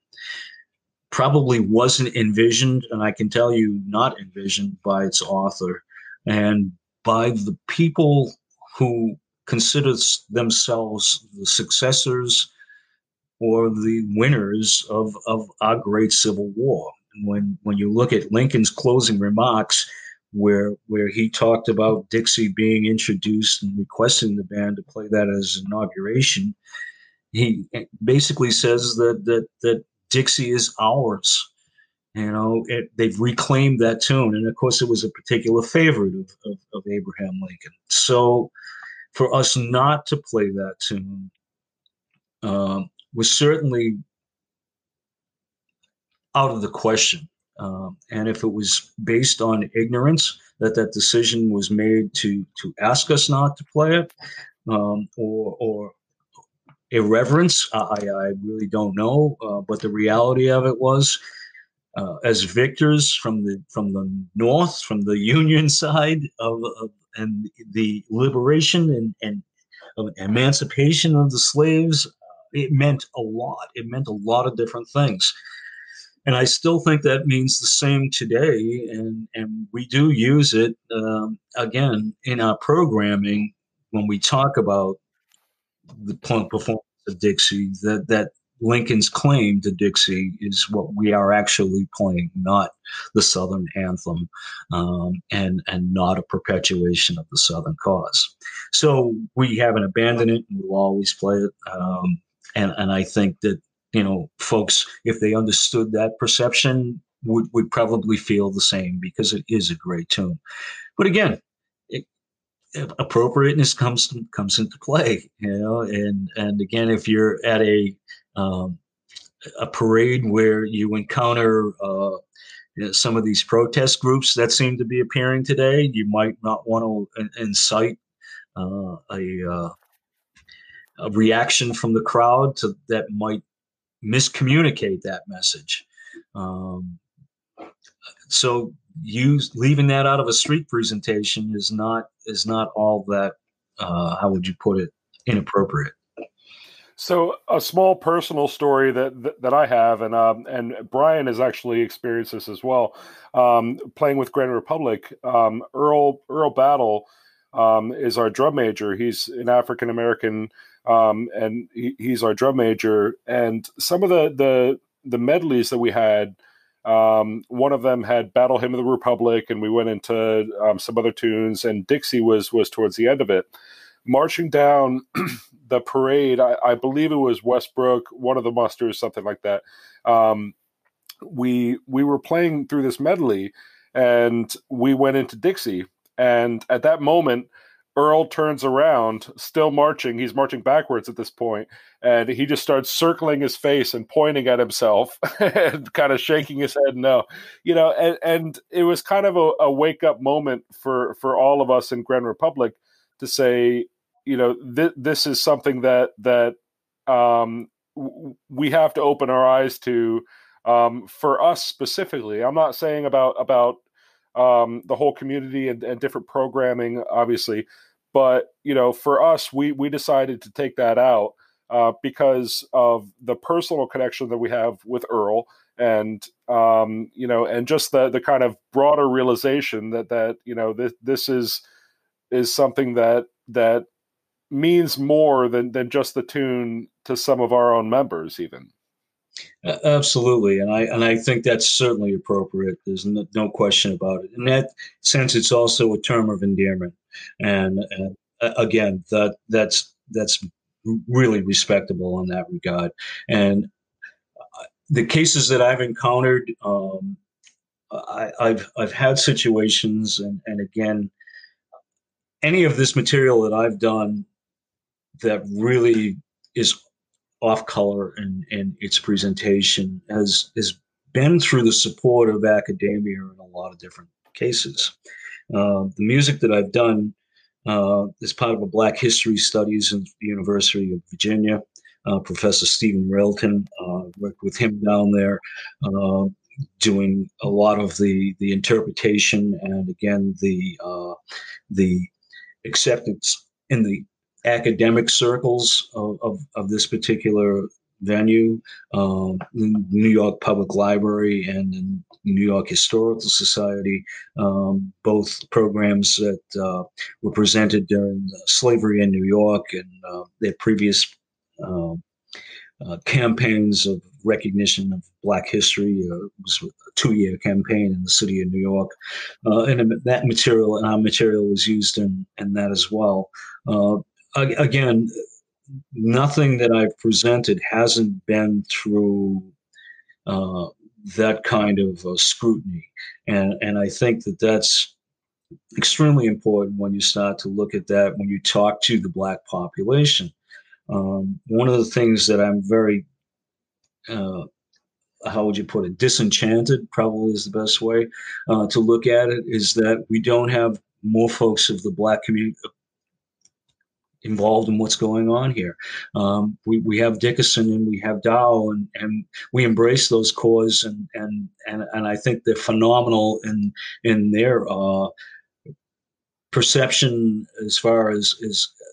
probably wasn't envisioned, and I can tell you not envisioned by its author and by the people who consider themselves the successors or the winners of our great Civil War. When you look at Lincoln's closing remarks, where he talked about Dixie being introduced and requesting the band to play that as inauguration, he basically says that Dixie is ours. You know, they've reclaimed that tune. And of course, it was a particular favorite of Abraham Lincoln. So for us not to play that tune was certainly out of the question. And if it was based on ignorance that decision was made to ask us not to play it, or irreverence, I really don't know. But the reality of it was, as victors from the North, from the Union side and the liberation and of emancipation of the slaves. It meant a lot. It meant a lot of different things. And I still think that means the same today. And we do use it, again, in our programming when we talk about the punk performance of Dixie, that Lincoln's claim to Dixie is what we are actually playing, not the Southern anthem, and not a perpetuation of the Southern cause. So we haven't abandoned it, and we'll always play it. And I think that, you know, folks, if they understood that perception, would probably feel the same, because it is a great tune. But again, appropriateness comes into play, you know, and again, if you're at a parade where you encounter some of these protest groups that seem to be appearing today, you might not want to incite a reaction from the crowd that might miscommunicate that message. So leaving that out of a street presentation is not all that, how would you put it, inappropriate. So a small personal story that I have, and Brian has actually experienced this as well. Playing with Grand Republic, Earl Battle is our drum major. He's an African American, and he's our drum major. And some of the medleys that we had, one of them had Battle Hymn of the Republic, and we went into some other tunes. And Dixie was towards the end of it. Marching down the parade, I believe it was Westbrook, one of the musters, something like that. We were playing through this medley, and we went into Dixie. And at that moment, Earl turns around, still marching. He's marching backwards at this point, and he just starts circling his face and pointing at himself and kind of shaking his head no. You know, and it was kind of a wake-up moment for all of us in Grand Republic to say, you know, this is something that we have to open our eyes to, for us specifically. I'm not saying about the whole community and different programming, obviously, but, you know, for us, we decided to take that out because of the personal connection that we have with Earl, and, you know, and just the kind of broader realization that you know, this is something that means more than just the tune to some of our own members, even. Absolutely, and I think that's certainly appropriate. There's no question about it. In that sense, it's also a term of endearment, and again, that's really respectable in that regard. And the cases that I've encountered, I've had situations, and again, any of this material that I've done that really is off color in its presentation has been through the support of academia in a lot of different cases. The music that I've done is part of a Black History Studies at the University of Virginia. Professor Stephen Railton, worked with him down there, doing a lot of the interpretation, and again, the acceptance in the academic circles of this particular venue, in New York Public Library and in New York Historical Society, both programs that were presented during slavery in New York and their previous campaigns of recognition of Black history. It was a 2-year campaign in the city of New York. And that material and our material was used in that as well. Again, nothing that I've presented hasn't been through that kind of scrutiny. And I think that that's extremely important when you start to look at that, when you talk to the Black population. One of the things that I'm very, how would you put it, disenchanted probably is the best way to look at it, is that we don't have more folks of the Black community involved in what's going on here. We have Dickerson and we have Dow, and we embrace those cores, and I think they're phenomenal in their perception as far as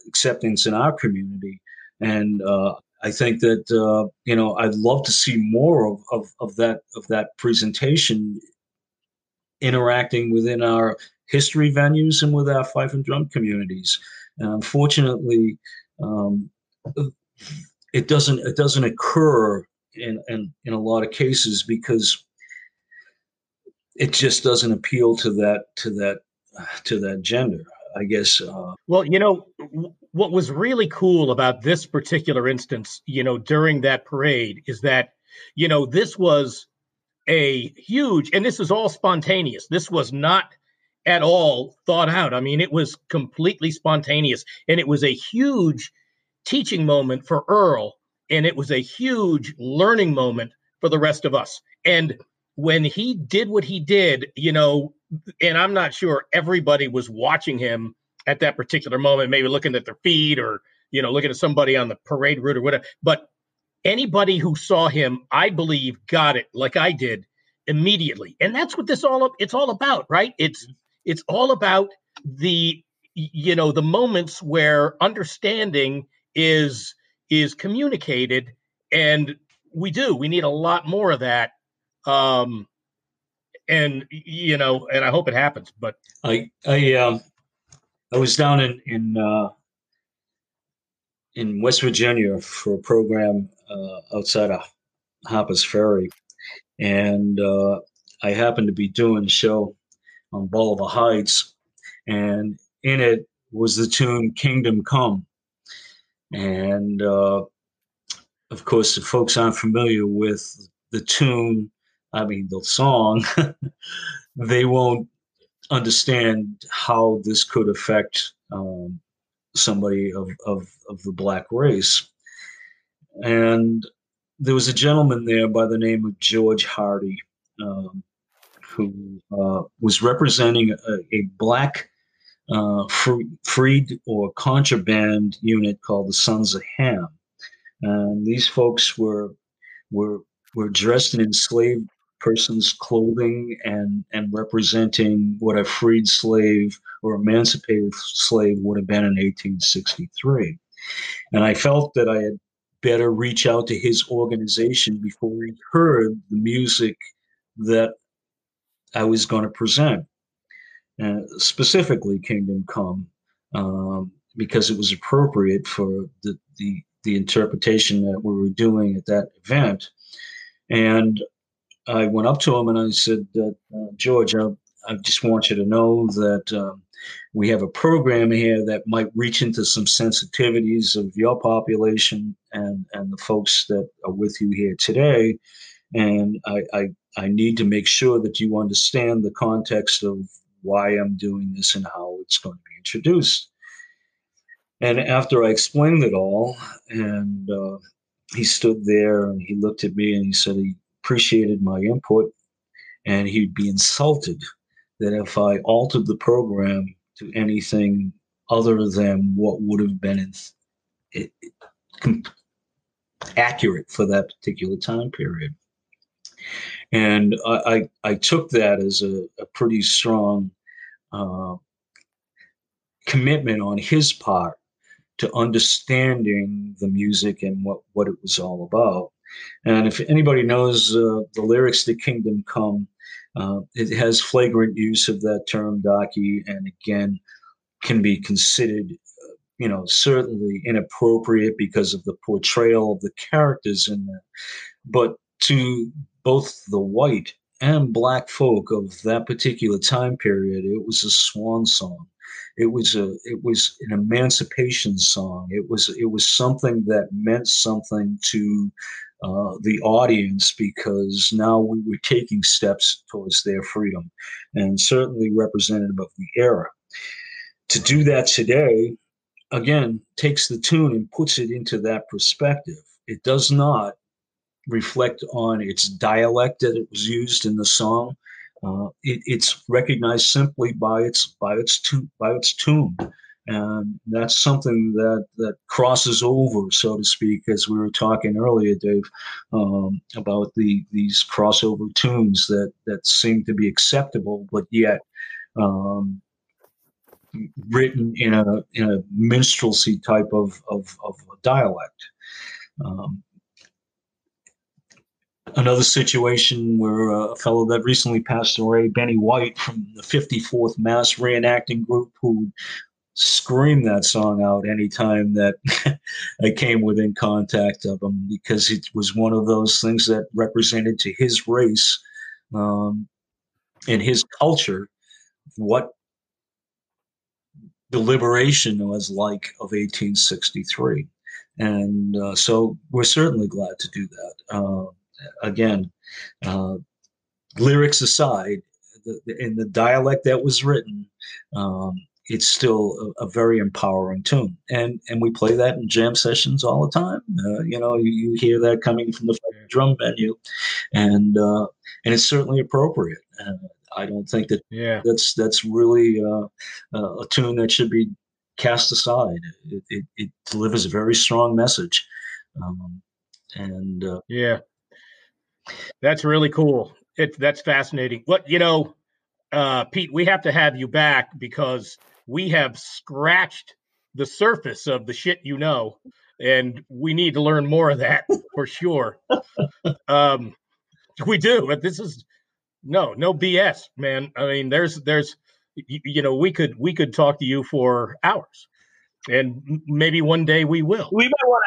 acceptance in our community. And I think that, I'd love to see more of that presentation interacting within our history venues and with our fife and drum communities. And unfortunately, it doesn't occur in a lot of cases because it just doesn't appeal to that gender, I guess. Well, what was really cool about this particular instance, during that parade is that, this was a huge, and this is all spontaneous. This was not at all thought out. I mean, it was completely spontaneous, and it was a huge teaching moment for Earl, and it was a huge learning moment for the rest of us. And when he did what he did, and I'm not sure everybody was watching him at that particular moment, maybe looking at their feed or, looking at somebody on the parade route or whatever. But anybody who saw him, I believe, got it like I did immediately. And that's what it's all about, right? It's all about the, the moments where understanding is communicated. And we need a lot more of that. And I hope it happens, but I was down in West Virginia for a program outside of Harper's Ferry, and I happened to be doing a show on Bolivar Heights, and in it was the tune "Kingdom Come," and of course, if folks aren't familiar with the tune, I mean the song, they won't understand how this could affect somebody of the Black race. And there was a gentleman there by the name of George Hardy, who was representing a Black freed or contraband unit called the Sons of Ham. And these folks were dressed in enslaved person's clothing and representing what a freed slave or emancipated slave would have been in 1863. And I felt that I had better reach out to his organization before he heard the music that I was going to present, specifically Kingdom Come, because it was appropriate for the interpretation that we were doing at that event. And I went up to him and I said, George, I just want you to know that we have a program here that might reach into some sensitivities of your population and the folks that are with you here today. And I need to make sure that you understand the context of why I'm doing this and how it's going to be introduced. And after I explained it all, and he stood there and he looked at me and he said he appreciated my input and he'd be insulted that if I altered the program to anything other than what would have been accurate for that particular time period. And I took that as a pretty strong commitment on his part to understanding the music and what it was all about. And if anybody knows the lyrics to Kingdom Come, it has flagrant use of that term, Daki, and again, can be considered, certainly inappropriate because of the portrayal of the characters in that. But to both the white and Black folk of that particular time period, it was a swan song. It was an emancipation song. It was something that meant something to the audience because now we were taking steps towards their freedom, and certainly representative of the era. To do that today, again, takes the tune and puts it into that perspective. It does not reflect on its dialect that it was used in the song. It's recognized simply by its tune, and that's something that crosses over, so to speak, as we were talking earlier, Dave, about these crossover tunes that seem to be acceptable, but yet written in a minstrelsy type of dialect. Another situation where a fellow that recently passed away, Benny White from the 54th Mass Reenacting Group, who would scream that song out anytime that I came within contact of him, because it was one of those things that represented to his race and his culture what the liberation was like of 1863. And so we're certainly glad to do that. Again, lyrics aside, in the dialect that was written, it's still a very empowering tune. And we play that in jam sessions all the time. You hear that coming from the drum menu, and it's certainly appropriate. I don't think that that's really a tune that should be cast aside. It delivers a very strong message. That's really cool. That's fascinating. What, Pete, we have to have you back because we have scratched the surface of the shit, and we need to learn more of that for sure. We do. This is no BS, man. I mean, there's, we could talk to you for hours. And maybe one day we will. We might want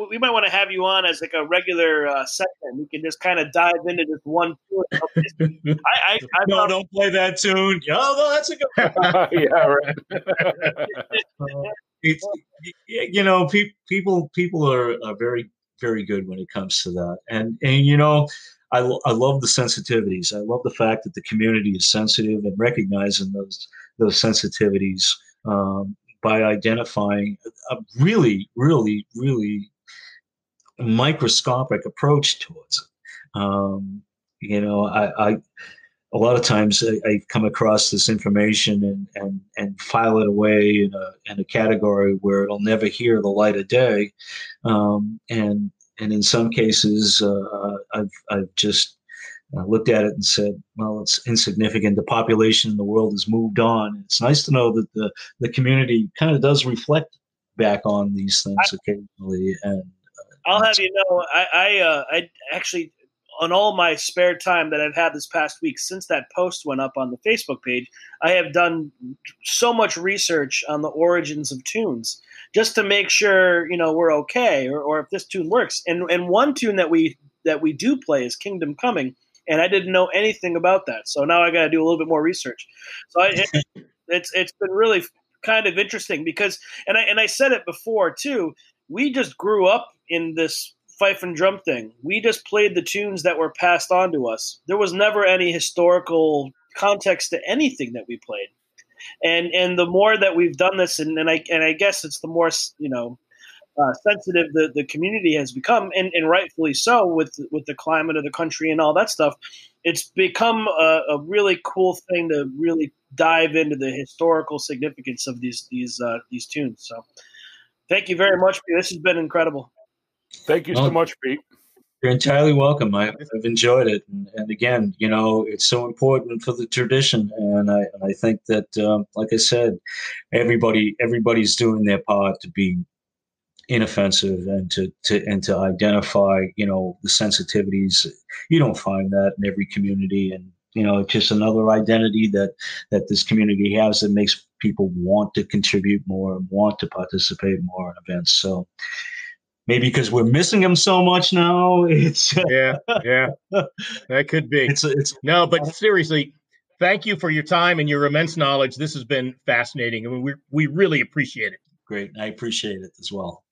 to, we might want to have you on as like a regular segment. We can just kind of dive into this one tune. Don't play that tune. Oh, no, that's a good one. People are very, very good when it comes to that. And I love the sensitivities. I love the fact that the community is sensitive and recognizing those sensitivities. By identifying a really, really, really microscopic approach towards it. I a lot of times I come across this information and file it away in a category where it'll never hear the light of day. And in some cases, I've just looked at it and said, well, it's insignificant. The population in the world has moved on. It's nice to know that the community kind of does reflect back on these things occasionally. And I'll have I actually, on all my spare time that I've had this past week, since that post went up on the Facebook page, I have done so much research on the origins of tunes just to make sure, we're okay, or if this tune works. And one tune that we do play is Kingdom Coming. And I didn't know anything about that, so now I got to do a little bit more research. So it's been really kind of interesting because, and I said it before too, we just grew up in this fife and drum thing. We just played the tunes that were passed on to us. There was never any historical context to anything that we played. And the more that we've done this, and I guess it's the more sensitive the community has become, and rightfully so, with the climate of the country and all that stuff. It's become a really cool thing to really dive into the historical significance of these tunes. So thank you very much, Pete. This has been incredible. Thank you so much, Pete. You're entirely welcome. I've enjoyed it. And again, it's so important for the tradition. And I think that, like I said, everybody's doing their part to be inoffensive and to identify the sensitivities. You don't find that in every community, and it's just another identity that this community has that makes people want to contribute more and want to participate more in events. So maybe because we're missing them so much now, it's that could be. It's no, but seriously, thank you for your time and your immense knowledge. This has been fascinating. I mean, we really appreciate it. Great. I appreciate it as well.